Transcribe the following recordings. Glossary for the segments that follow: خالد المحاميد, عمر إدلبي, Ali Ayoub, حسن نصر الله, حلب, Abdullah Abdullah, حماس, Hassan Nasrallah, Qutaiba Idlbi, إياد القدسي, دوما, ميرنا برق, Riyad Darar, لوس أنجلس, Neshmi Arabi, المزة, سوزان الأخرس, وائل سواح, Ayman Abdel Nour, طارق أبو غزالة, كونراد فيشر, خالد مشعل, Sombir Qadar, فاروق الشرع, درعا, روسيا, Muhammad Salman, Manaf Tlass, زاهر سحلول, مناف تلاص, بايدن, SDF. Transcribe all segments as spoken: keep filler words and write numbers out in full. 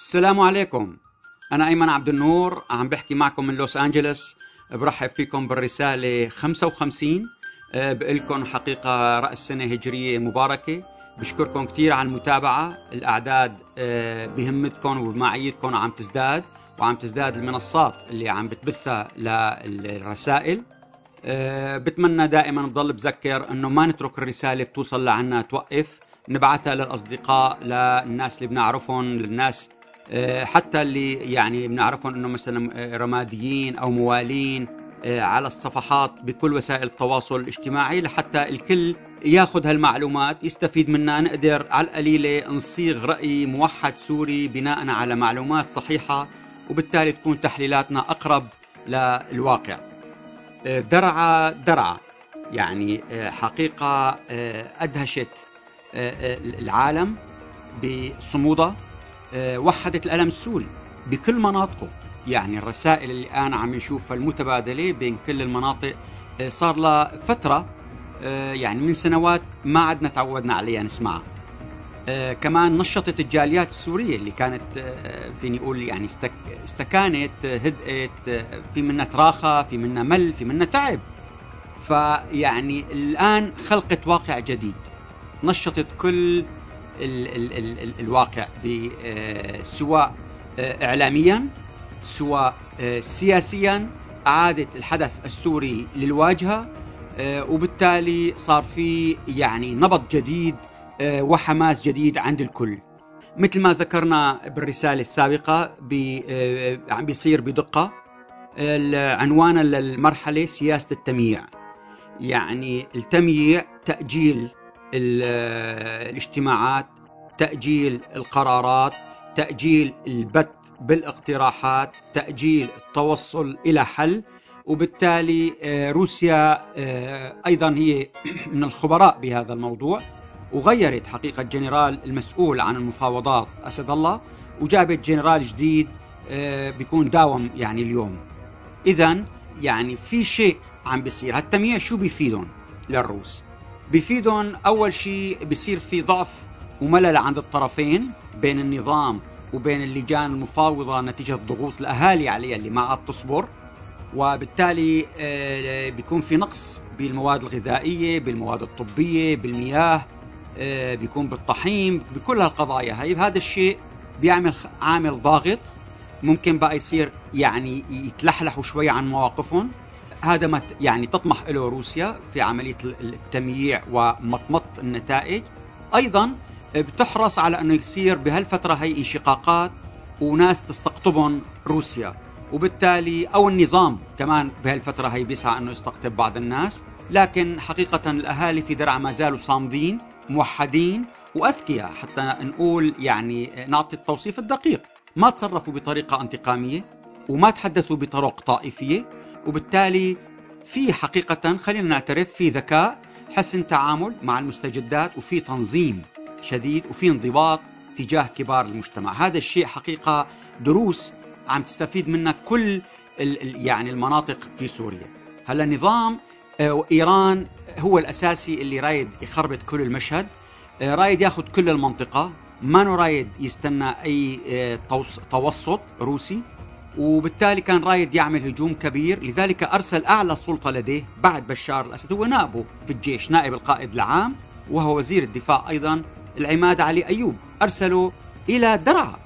السلام عليكم، أنا أيمن عبد النور عم بحكي معكم من لوس أنجلس. برحب فيكم بالرسالة خمسة وخمسين. بقلكم حقيقة رأس سنة هجرية مباركة. بشكركم كتير على المتابعة. الأعداد بهمتكم وبمعيتكم عم تزداد وعم تزداد المنصات اللي عم بتبثها للرسائل. بتمنى دائما بضل بذكر أنه ما نترك الرسالة بتوصل لعنا توقف، نبعتها للأصدقاء، للناس اللي بنعرفهم، للناس حتى اللي يعني بنعرفهم أنه مثلا رماديين أو موالين، على الصفحات بكل وسائل التواصل الاجتماعي، لحتى الكل ياخذ هالمعلومات يستفيد منها. نقدر على القليلة نصيغ رأي موحد سوري بناء على معلومات صحيحة، وبالتالي تكون تحليلاتنا أقرب للواقع. درعا درعا يعني حقيقة أدهشت العالم بصمودها، وحدت الألم السوري بكل مناطقه. يعني الرسائل اللي الآن عم نشوفها المتبادلة بين كل المناطق صار لها فترة، يعني من سنوات ما عدنا تعودنا عليها نسمعها. كمان نشطت الجاليات السورية اللي كانت فيني أقول يعني استك... استكانت، هدئت، في منها تراخى، في منها مل، في منها تعب. فيعني الآن خلقت واقع جديد، نشطت كل ال... ال... ال... ال... الواقع ب... سواء إعلامياً سواء سياسياً، أعادت الحدث السوري للواجهة، وبالتالي صار في يعني نبض جديد وحماس جديد عند الكل. مثل ما ذكرنا بالرسالة السابقة بي عم بيصير بدقة. عنوان للمرحلة سياسة التمييع، يعني التمييع تأجيل الاجتماعات، تأجيل القرارات، تأجيل البت بالاقتراحات، تأجيل التوصل إلى حل. وبالتالي روسيا أيضا هي من الخبراء بهذا الموضوع، وغيرت حقيقة الجنرال المسؤول عن المفاوضات أسد الله، وجابت جنرال جديد بيكون داوم يعني اليوم. إذن يعني في شيء عم بيصير. هالتمييع شو بيفيدهم للروس؟ بيفيدهم أول شيء بيصير في ضعف وملل عند الطرفين بين النظام وبين اللجان المفاوضة نتيجة ضغوط الأهالي عليها اللي ما عاد تصبر، وبالتالي بيكون في نقص بالمواد الغذائية، بالمواد الطبية، بالمياه، بيكون بالطحين، بكل هالقضايا هاي. هذا الشيء بيعمل عامل ضاغط، ممكن بقى يصير يعني يتلحلحوا شوي عن مواقفهم. هذا ما يعني تطمح له روسيا في عملية التمييع ومطمط النتائج. أيضا بتحرص على أنه يصير بهالفترة هاي انشقاقات وناس تستقطبهم روسيا، وبالتالي أو النظام كمان بهالفترة هاي بيسعى أنه يستقطب بعض الناس. لكن حقيقة الأهالي في درعا ما زالوا صامدين، موحدين وأذكياء، حتى نقول يعني نعطي التوصيف الدقيق. ما تصرفوا بطريقة انتقامية وما تحدثوا بطرق طائفية، وبالتالي في حقيقة خلينا نعترف في ذكاء، حسن تعامل مع المستجدات، وفي تنظيم شديد، وفي انضباط تجاه كبار المجتمع. هذا الشيء حقيقة دروس عم تستفيد منها كل يعني المناطق في سوريا. هلا النظام وإيران هو الأساسي اللي رايد يخربط كل المشهد، رايد ياخذ كل المنطقة، ما رايد يستنى أي توسط روسي، وبالتالي كان رايد يعمل هجوم كبير. لذلك أرسل أعلى سلطة لديه بعد بشار الأسد هو نائبه في الجيش، نائب القائد العام وهو وزير الدفاع أيضا العماد علي أيوب، أرسله إلى درعا،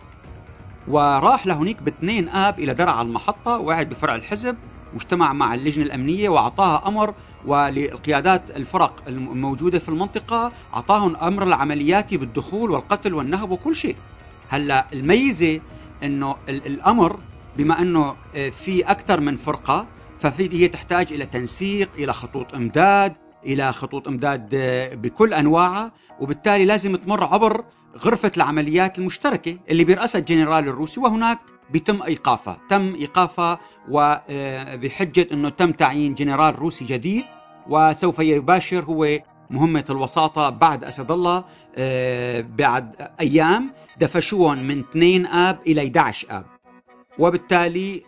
وراح لهنيك باثنين آب إلى درعا المحطة، وقعد بفرع الحزب واجتمع مع اللجنة الأمنية وعطاها أمر، وللقيادات الفرق الموجودة في المنطقة عطاهم أمر العملياتي بالدخول والقتل والنهب وكل شيء. هلأ الميزة أنه الأمر بما أنه في أكثر من فرقة، فهي تحتاج إلى تنسيق، إلى خطوط إمداد، إلى خطوط إمداد بكل أنواعها، وبالتالي لازم تمر عبر غرفة العمليات المشتركة اللي بيرأسها الجنرال الروسي، وهناك بيتم إيقافها. تم إيقافها وبحجة أنه تم تعيين جنرال روسي جديد، وسوف يباشر هو مهمة الوساطة بعد أسد الله. بعد أيام دفشوهم من اثنين آب إلى أحد عشر آب، وبالتالي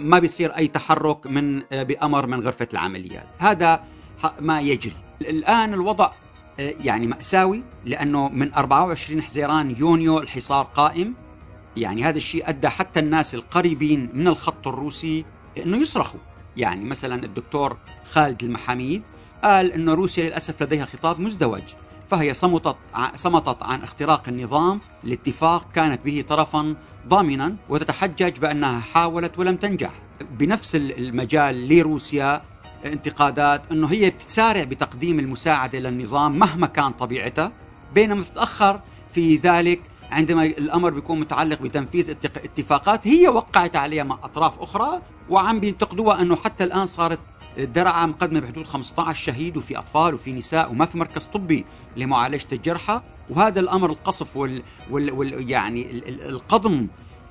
ما بيصير أي تحرك من بأمر من غرفة العمليات. هذا ما يجري الآن. الوضع يعني مأساوي، لأنه من أربعة وعشرين حزيران يونيو الحصار قائم، يعني هذا الشيء أدى حتى الناس القريبين من الخط الروسي أنه يصرخوا. يعني مثلا الدكتور خالد المحاميد قال أن روسيا للأسف لديها خطاب مزدوج، فهي صمتت صمتت عن اختراق النظام لاتفاق كانت به طرفا ضامنا، وتتحجج بأنها حاولت ولم تنجح. بنفس المجال لروسيا انتقادات أنه هي بتسارع بتقديم المساعدة للنظام مهما كان طبيعته، بينما تتأخر في ذلك عندما الأمر بيكون متعلق بتنفيذ اتفاقات هي وقعت عليها مع أطراف أخرى، وعم بينتقدوها أنه حتى الآن صارت درعا مقدمة بحدود خمسة عشر شهيد وفي أطفال وفي نساء وما في مركز طبي لمعالجة الجرحى. وهذا الأمر القصف وال, وال... وال... يعني القضم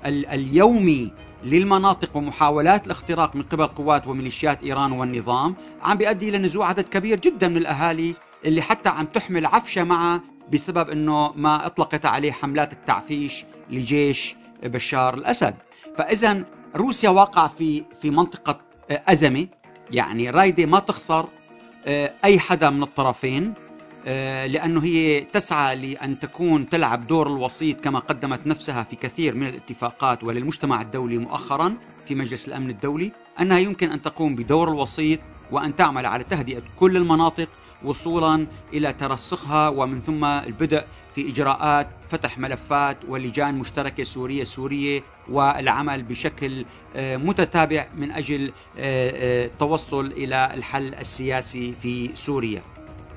اليومي للمناطق ومحاولات الاختراق من قبل قوات وميليشيات إيران والنظام عم بيؤدي إلى نزوع عدد كبير جدا من الأهالي اللي حتى عم تحمل عفشة معه بسبب أنه ما أطلقت عليه حملات التعفيش لجيش بشار الأسد. فإذن روسيا واقع في في منطقة أزمة، يعني رايدة ما تخسر أي حدا من الطرفين، لأنه هي تسعى لأن تكون تلعب دور الوسيط كما قدمت نفسها في كثير من الاتفاقات وللمجتمع الدولي مؤخرا في مجلس الأمن الدولي، أنها يمكن أن تقوم بدور الوسيط وأن تعمل على تهدئة كل المناطق وصولا إلى ترسخها، ومن ثم البدء في إجراءات فتح ملفات ولجان مشتركة سورية سورية والعمل بشكل متتابع من أجل التوصل إلى الحل السياسي في سوريا.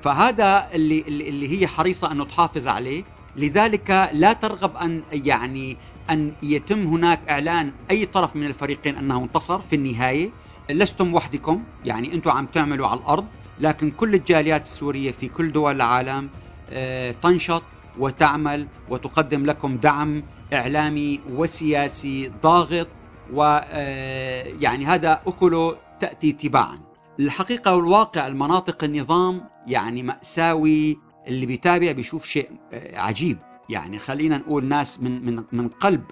فهذا اللي, اللي هي حريصة أن تحافظ عليه، لذلك لا ترغب أن يعني أن يتم هناك إعلان أي طرف من الفريقين أنه انتصر. في النهاية لستم وحدكم، يعني أنتم عم تعملوا على الأرض، لكن كل الجاليات السورية في كل دول العالم تنشط وتعمل وتقدم لكم دعم إعلامي وسياسي ضاغط، ويعني هذا أكله تأتي تباعا. الحقيقة والواقع المناطق النظام يعني مأساوي، اللي بيتابع بيشوف شيء عجيب. يعني خلينا نقول ناس من, من, من قلب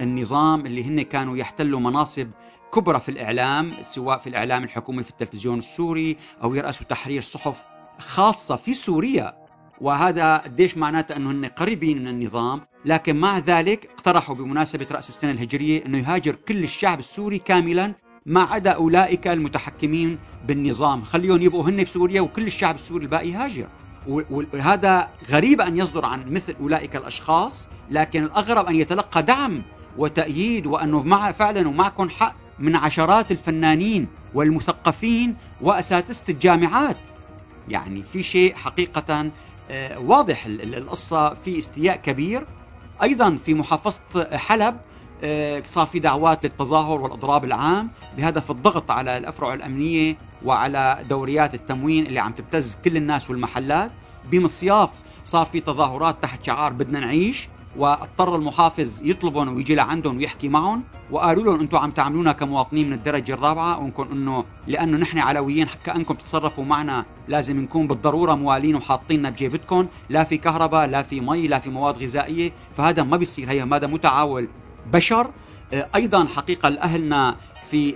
النظام اللي هن كانوا يحتلوا مناصب كبرى في الإعلام، سواء في الإعلام الحكومي في التلفزيون السوري أو يرأسوا تحرير صحف خاصة في سوريا، وهذا قديش معناته أنهم قريبين من النظام، لكن مع ذلك اقترحوا بمناسبة رأس السنة الهجرية أنه يهاجر كل الشعب السوري كاملا ما عدا أولئك المتحكمين بالنظام، خليهم يبقوا هن بسوريا وكل الشعب السوري الباقي يهاجر. وهذا غريب أن يصدر عن مثل أولئك الأشخاص، لكن الأغرب أن يتلقى دعم وتأييد، وأنه مع فعلا ومعكم حق من عشرات الفنانين والمثقفين وأساتذة الجامعات. يعني في شيء حقيقة واضح، القصة في استياء كبير. أيضا في محافظة حلب صار في دعوات للتظاهر والإضراب العام بهدف الضغط على الأفرع الأمنية وعلى دوريات التموين اللي عم تبتز كل الناس والمحلات. بمصياف صار في تظاهرات تحت شعار بدنا نعيش، واضطر المحافظ يطلبون ويجي لعندهم ويحكي معهم، وقالوا لهم أنتوا عم تعملونا كمواطنين من الدرجة الرابعة، ونكون أنه لأنه نحن علويين كأنكم تتصرفوا معنا لازم نكون بالضرورة موالين وحاطيننا بجيبتكم، لا في كهرباء لا في مي لا في مواد غذائية، فهذا ما بيصير، هي هذا متعاول بشر. أيضا حقيقة الأهلنا في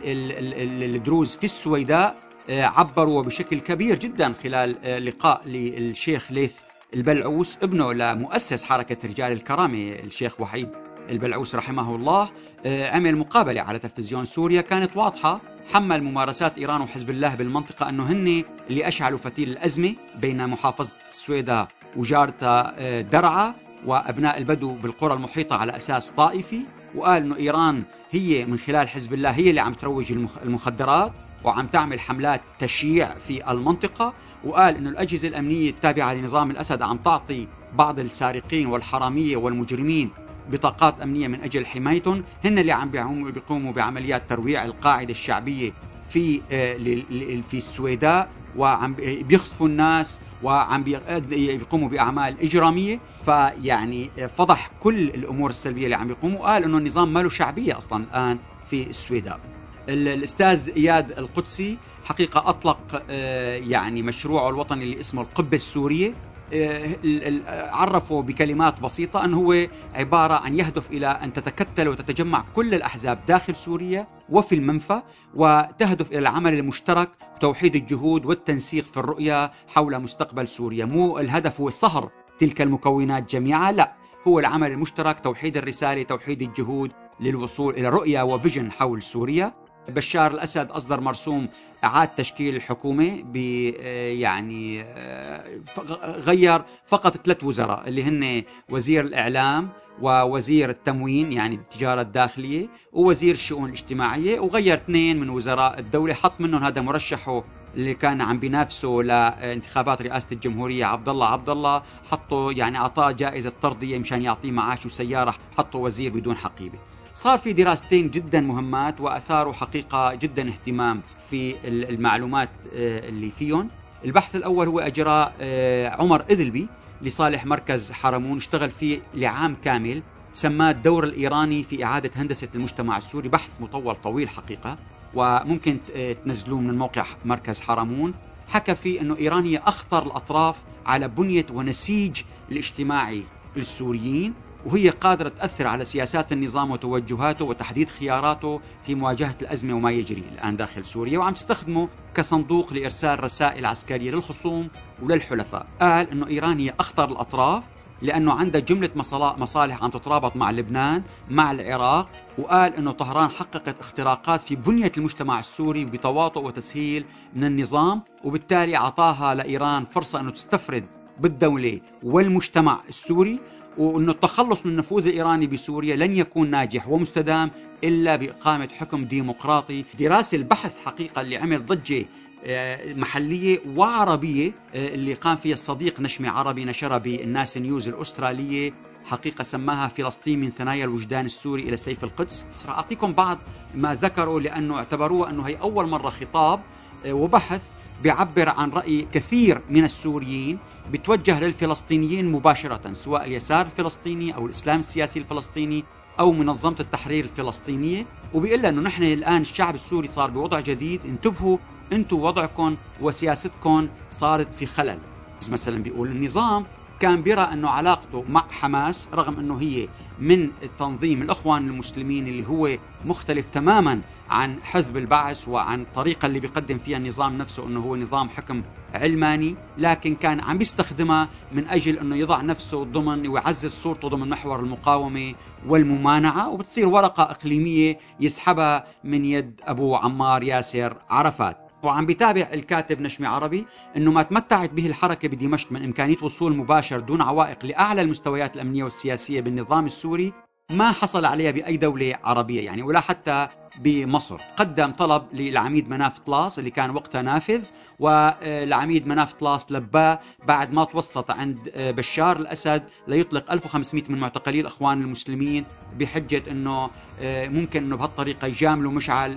الدروز في السويداء عبروا بشكل كبير جدا خلال لقاء للشيخ ليث البلعوس ابنه لمؤسس حركة رجال الكرامة الشيخ وحيد البلعوس رحمه الله، عمل مقابلة على تلفزيون سوريا كانت واضحة، حمل ممارسات إيران وحزب الله بالمنطقة أنه هن اللي أشعلوا فتيل الأزمة بين محافظة السويداء وجارتها درعا وأبناء البدو بالقرى المحيطة على أساس طائفي، وقال أنه إيران هي من خلال حزب الله هي اللي عم تروج المخدرات وعم تعمل حملات تشييع في المنطقة، وقال أنه الأجهزة الأمنية التابعة لنظام الأسد عم تعطي بعض السارقين والحرامية والمجرمين بطاقات أمنية من أجل حمايتهم، هن اللي عم بيقوموا بعمليات ترويع القاعدة الشعبية في في السويداء، وعم بيخطفوا الناس وعم بيقوموا بأعمال إجرامية. فيعني فضح كل الأمور السلبية اللي عم بيقوموا، قال أنه النظام ماله شعبية أصلا الآن في السويداء. الأستاذ إياد القدسي حقيقة أطلق يعني مشروعه الوطني اللي اسمه القبة السورية، عرفه بكلمات بسيطة أنه هو عبارة عن يهدف إلى أن تتكتل وتتجمع كل الأحزاب داخل سوريا وفي المنفى، وتهدف إلى العمل المشترك وتوحيد الجهود والتنسيق في الرؤية حول مستقبل سوريا. مو الهدف هو صهر تلك المكونات جميعا، لا، هو العمل المشترك، توحيد الرسالة، توحيد الجهود للوصول إلى رؤية وفيجن حول سوريا. بشار الأسد أصدر مرسوم إعادة تشكيل الحكومة، يعني غير فقط ثلاث وزراء اللي هن وزير الإعلام ووزير التموين يعني التجارة الداخلية ووزير الشؤون الاجتماعية، وغير اثنين من وزراء الدولة، حط منهم هذا مرشحه اللي كان عم بينافسه لانتخابات رئاسة الجمهورية عبدالله عبدالله، حطوا يعني أعطاه جائزة طردية مشان يعطيه معاش وسيارة، حطوا وزير بدون حقيبة. صار في دراستين جدا مهمات وأثاروا حقيقة جدا اهتمام في المعلومات اللي فيهم. البحث الأول هو أجراء عمر إدلبي لصالح مركز حرمون، اشتغل فيه لعام كامل، سماه الدور الإيراني في إعادة هندسة المجتمع السوري، بحث مطول طويل حقيقة، وممكن تنزلوه من الموقع مركز حرمون. حكى فيه أنه إيران هي أخطر الأطراف على بنية ونسيج الاجتماعي للسوريين، وهي قادرة تأثر على سياسات النظام وتوجهاته وتحديد خياراته في مواجهة الأزمة وما يجري الآن داخل سوريا، وعم تستخدمه كصندوق لإرسال رسائل عسكرية للخصوم وللحلفاء. قال أنه إيران هي أخطر الأطراف لأنه عندها جملة مصالح عم تترابط مع لبنان مع العراق، وقال أنه طهران حققت اختراقات في بنية المجتمع السوري بتواطؤ وتسهيل من النظام، وبالتالي أعطاها لإيران فرصة أنه تستفرد بالدولة والمجتمع السوري، وأن التخلص من النفوذ الإيراني بسوريا لن يكون ناجح ومستدام إلا بإقامة حكم ديمقراطي. دراسة البحث حقيقة اللي عمل ضجة محلية وعربية اللي قام فيها الصديق نشمي عربي، نشرها بالناس نيوز الأسترالية، حقيقة سماها فلسطين من ثنايا الوجدان السوري إلى سيف القدس. سأعطيكم بعض ما ذكروا لأنه اعتبروه أنه هي أول مرة خطاب وبحث بيعبر عن رأي كثير من السوريين بتوجه للفلسطينيين مباشرة، سواء اليسار الفلسطيني أو الإسلام السياسي الفلسطيني أو منظمة التحرير الفلسطينية، وبيقول أنه نحن الآن الشعب السوري صار بوضع جديد، انتبهوا أنتوا وضعكم وسياستكم صارت في خلل. مثلا بيقول النظام كان بيرى أنه علاقته مع حماس رغم أنه هي من التنظيم الأخوان المسلمين اللي هو مختلف تماما عن حزب البعث وعن الطريقة اللي بيقدم فيها النظام نفسه أنه هو نظام حكم علماني، لكن كان عم بيستخدمها من أجل أنه يضع نفسه ضمن ويعزز صورته ضمن محور المقاومة والممانعة، وبتصير ورقة إقليمية يسحبها من يد أبو عمار ياسر عرفات. وعم بيتابع الكاتب نشمي عربي أنه ما تمتعت به الحركة بدمشق من إمكانية وصول مباشر دون عوائق لأعلى المستويات الأمنية والسياسية بالنظام السوري ما حصل عليها بأي دولة عربية يعني، ولا حتى بمصر. قدم طلب للعميد مناف تلاص اللي كان وقتها نافذ، والعميد مناف تلاص لباه بعد ما توسط عند بشار الأسد ليطلق ألف وخمسمئة من معتقلي الأخوان المسلمين بحجة أنه ممكن أنه بهالطريقة يجاملوا مشعل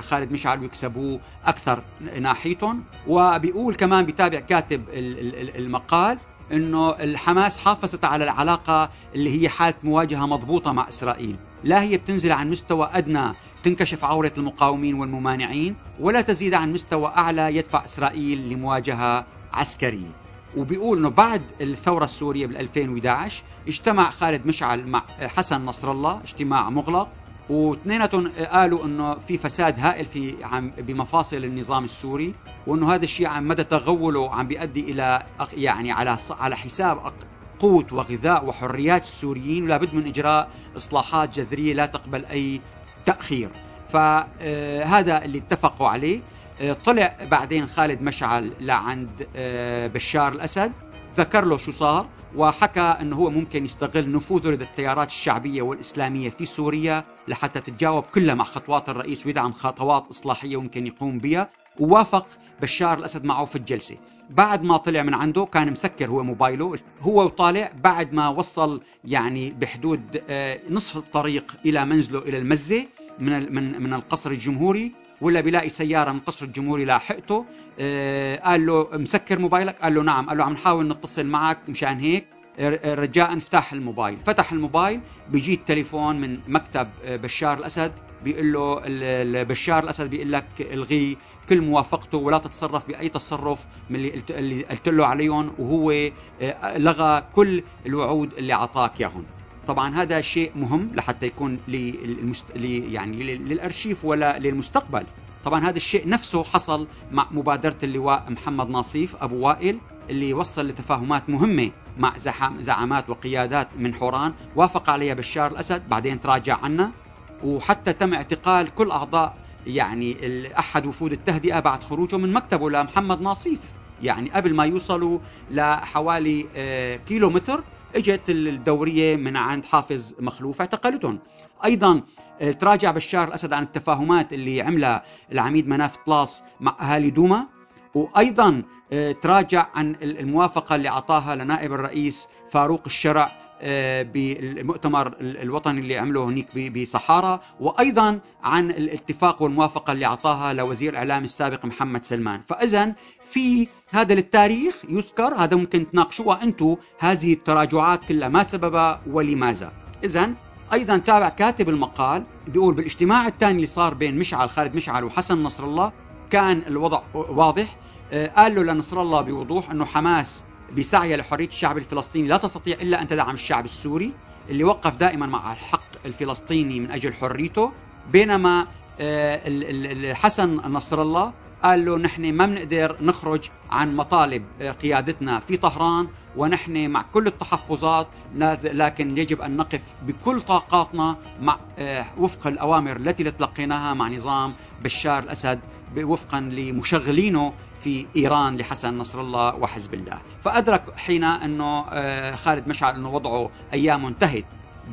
خالد مشعل ويكسبوه أكثر ناحيتهم. وبيقول كمان بيتابع كاتب المقال أنه الحماس حافظت على العلاقة اللي هي حالة مواجهة مضبوطة مع إسرائيل، لا هي بتنزل عن مستوى أدنى تنكشف عورة المقاومين والممانعين، ولا تزيد عن مستوى أعلى يدفع إسرائيل لمواجهة عسكرية. وبيقول أنه بعد الثورة السورية بال2011 اجتمع خالد مشعل مع حسن نصرالله اجتماع مغلق، واثنيناتهم قالوا أنه في فساد هائل في عم بمفاصل النظام السوري، وأنه هذا الشيء عم مدى تغوله عم بيؤدي إلى يعني على على حساب قوة وغذاء وحريات السوريين، ولا بد من إجراء إصلاحات جذرية لا تقبل أي تأخير. فهذا اللي اتفقوا عليه. طلع بعدين خالد مشعل لعند بشار الأسد، ذكر له شو صار، وحكى أنه هو ممكن يستغل نفوذه لدى التيارات الشعبية والإسلامية في سوريا لحتى تتجاوب كلها مع خطوات الرئيس ويدعم خطوات إصلاحية ممكن يقوم بها. ووافق بشار الأسد معه في الجلسة. بعد ما طلع من عنده كان مسكر هو موبايله هو وطالع، بعد ما وصل يعني بحدود نصف الطريق إلى منزله إلى المزة من من القصر الجمهوري، ولا بيلاقي سيارة من قصر الجمهوري لاحقته. قال له مسكر موبايلك؟ قال له نعم. قال له عم نحاول نتصل معك مشان هيك رجاء افتح الموبايل. فتح الموبايل، بيجي التليفون من مكتب بشار الأسد، بيقول له بشار الأسد بيقول لك الغي كل موافقته ولا تتصرف بأي تصرف من اللي قلت له عليهم، وهو لغى كل الوعود اللي عطاك ياهن. طبعا هذا شيء مهم لحتى يكون للمست... لي يعني للأرشيف ولا للمستقبل. طبعا هذا الشيء نفسه حصل مع مبادرة اللواء محمد ناصيف أبو وائل اللي وصل لتفاهمات مهمة مع زعامات وقيادات من حوران وافق عليها بشار الأسد، بعدين تراجع عنها، وحتى تم اعتقال كل أعضاء يعني أحد وفود التهدئة بعد خروجه من مكتبه لمحمد ناصيف. يعني قبل ما يوصلوا لحوالي كيلومتر اجت الدورية من عند حافظ مخلوف اعتقلتهم. أيضا تراجع بشار الأسد عن التفاهمات اللي عملها العميد مناف طلاس مع أهالي دوما، وأيضا تراجع عن الموافقة اللي أعطاها لنائب الرئيس فاروق الشرع بالمؤتمر الوطني اللي عمله هناك بصحارى، وأيضا عن الاتفاق والموافقة اللي أعطاها لوزير الإعلام السابق محمد سلمان. فإذن في هذا للتاريخ يذكر، هذا ممكن تناقشوها أنتوا هذه التراجعات كلها ما سببها ولماذا. إذن أيضا تابع كاتب المقال بيقول بالاجتماع الثاني اللي صار بين مشعل خالد مشعل وحسن نصر الله كان الوضع واضح، قال له لنصر الله بوضوح أنه حماس بسعي لحرية الشعب الفلسطيني لا تستطيع إلا أن تدعم الشعب السوري اللي وقف دائما مع الحق الفلسطيني من أجل حريته، بينما حسن نصر الله قال له نحن ما بنقدر نخرج عن مطالب قيادتنا في طهران ونحن مع كل التحفظات، لكن يجب أن نقف بكل طاقاتنا مع وفق الأوامر التي تلقيناها مع نظام بشار الأسد وفقا لمشغلينه في إيران لحسن نصر الله وحزب الله. فأدرك حين أنه خالد مشعل أنه وضعه أيام انتهت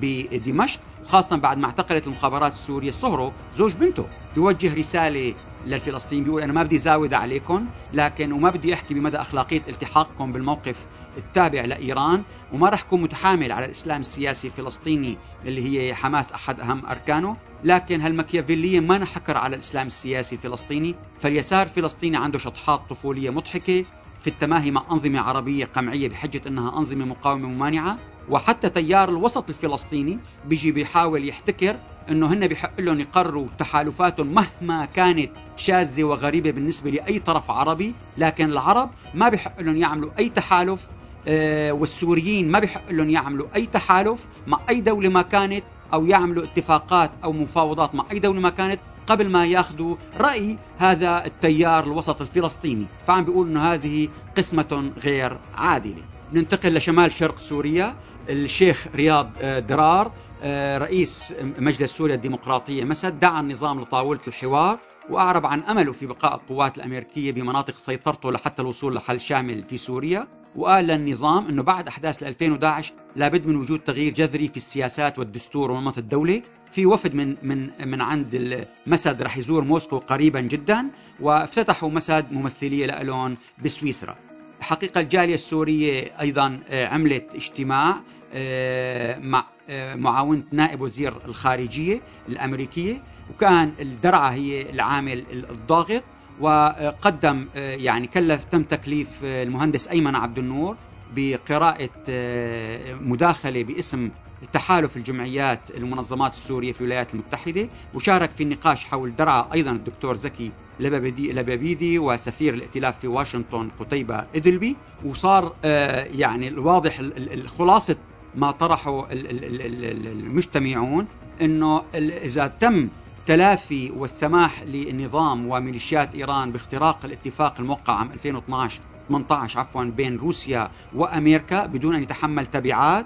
بدمشق، وخاصة بعد ما اعتقلت المخابرات السورية صهره زوج بنته، يوجه رسالة للفلسطينيين بيقول أنا ما بدي زاود عليكم، لكن وما بدي أحكي بمدى أخلاقية التحاقكم بالموقف التابع لإيران، وما رح أكون متحامل على الإسلام السياسي الفلسطيني اللي هي حماس أحد أهم أركانه، لكن هالمكيافيلية ما نحكر على الإسلام السياسي الفلسطيني. فاليسار الفلسطيني عنده شطحات طفولية مضحكة في التماهي مع أنظمة عربية قمعية بحجة أنها أنظمة مقاومة ممانعة، وحتى تيار الوسط الفلسطيني بيجي بيحاول يحتكر أنه هن بيحق لهم يقرروا تحالفاتهم مهما كانت شاذة وغريبة بالنسبة لأي طرف عربي، لكن العرب ما بيحق لهم يعملوا أي تحالف، والسوريين ما بيحق لهم يعملوا أي تحالف مع أي دولة ما كانت، أو يعملوا اتفاقات أو مفاوضات مع أي دولة ما كانت قبل ما ياخذوا رأي هذا التيار الوسط الفلسطيني. فعم بيقول أنه هذه قسمة غير عادلة. ننتقل لشمال شرق سوريا. الشيخ رياض درار رئيس مجلس سوريا الديمقراطية مسد دعا النظام لطاولة الحوار وأعرب عن أمله في بقاء القوات الأمريكية بمناطق سيطرته لحتى الوصول لحل شامل في سوريا، وقال للنظام أنه بعد أحداث ألفين وأحد عشر لابد من وجود تغيير جذري في السياسات والدستور ونمط الدولة. في وفد من من من عند المسد رح يزور موسكو قريبا جدا، وافتتحوا مسد ممثلية لألون بسويسرا. حقيقة الجالية السورية أيضا عملت اجتماع مع معاونة نائب وزير الخارجية الأمريكية، وكان الدرعة هي العامل الضاغط، وقدم يعني كلف تم تكليف المهندس أيمن عبد النور بقراءة مداخلة باسم تحالف الجمعيات المنظمات السورية في الولايات المتحدة، وشارك في النقاش حول درعا أيضا الدكتور زكي لبابيدي وسفير الائتلاف في واشنطن قتيبة إدلبي. وصار يعني الواضح الخلاصة ما طرحه المجتمعون أنه إذا تم تلافي والسماح للنظام وميليشيات إيران باختراق الاتفاق الموقع عام ألفين وثمانية عشر عفوا بين روسيا وأمريكا بدون أن يتحمل تبعات،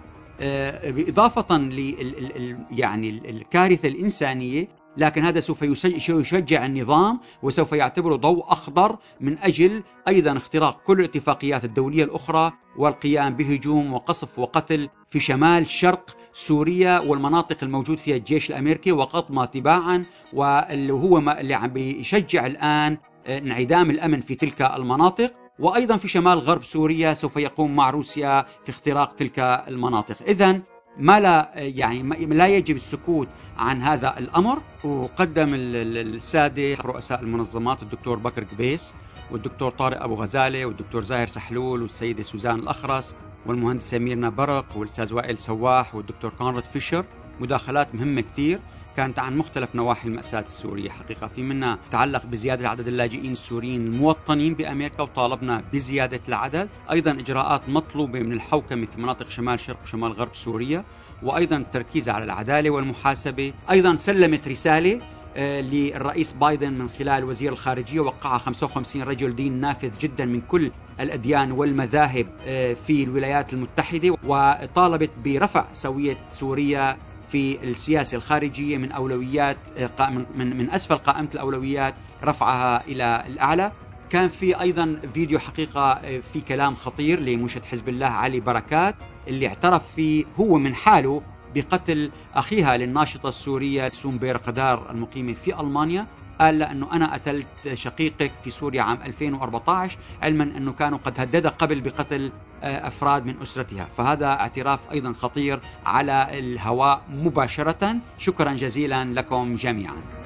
إضافة ل يعني الكارثة الإنسانية، لكن هذا سوف يشجع النظام وسوف يعتبره ضوء أخضر من أجل أيضا اختراق كل الاتفاقيات الدولية الأخرى والقيام بهجوم وقصف وقتل في شمال شرق سوريا والمناطق الموجود فيها الجيش الأمريكي وقطمة تباعا، واللي هو اللي عم بيشجع الآن انعدام الأمن في تلك المناطق. وأيضا في شمال غرب سوريا سوف يقوم مع روسيا في اختراق تلك المناطق. إذن ما لا يعني لا يجب السكوت عن هذا الأمر. وقدم السادة رؤساء المنظمات الدكتور بكر قبيس والدكتور طارق أبو غزالة والدكتور زاهر سحلول والسيدة سوزان الأخرس والمهندسة ميرنا برق والأستاذ وائل سواح والدكتور كونراد فيشر مداخلات مهمة كتير كانت عن مختلف نواحي المأساة السورية. حقيقة في منها تعلق بزيادة عدد اللاجئين السوريين الموطنين بأمريكا وطالبنا بزيادة العدد، أيضا إجراءات مطلوبة من الحوكمة في مناطق شمال شرق وشمال غرب سوريا، وأيضا التركيز على العدالة والمحاسبة. أيضا سلمت رسالة للرئيس بايدن من خلال وزير الخارجية، وقع خمسة وخمسين رجل دين نافذ جدا من كل الأديان والمذاهب في الولايات المتحدة، وطالبت برفع سوية سوريا في السياسة الخارجية من أولويات من من أسفل قائمة الأولويات رفعها إلى الأعلى. كان في أيضا فيديو حقيقة في كلام خطير لمنشد حزب الله علي بركات، اللي اعترف فيه هو من حاله بقتل أخيها للناشطة السورية سومبير قدار المقيمة في ألمانيا. قال لها أنه أنا قتلت شقيقك في سوريا عام ألفين وأربعة عشر، علما أنه كانوا قد هدد قبل بقتل أفراد من أسرتها. فهذا اعتراف أيضا خطير على الهواء مباشرة. شكرا جزيلا لكم جميعا.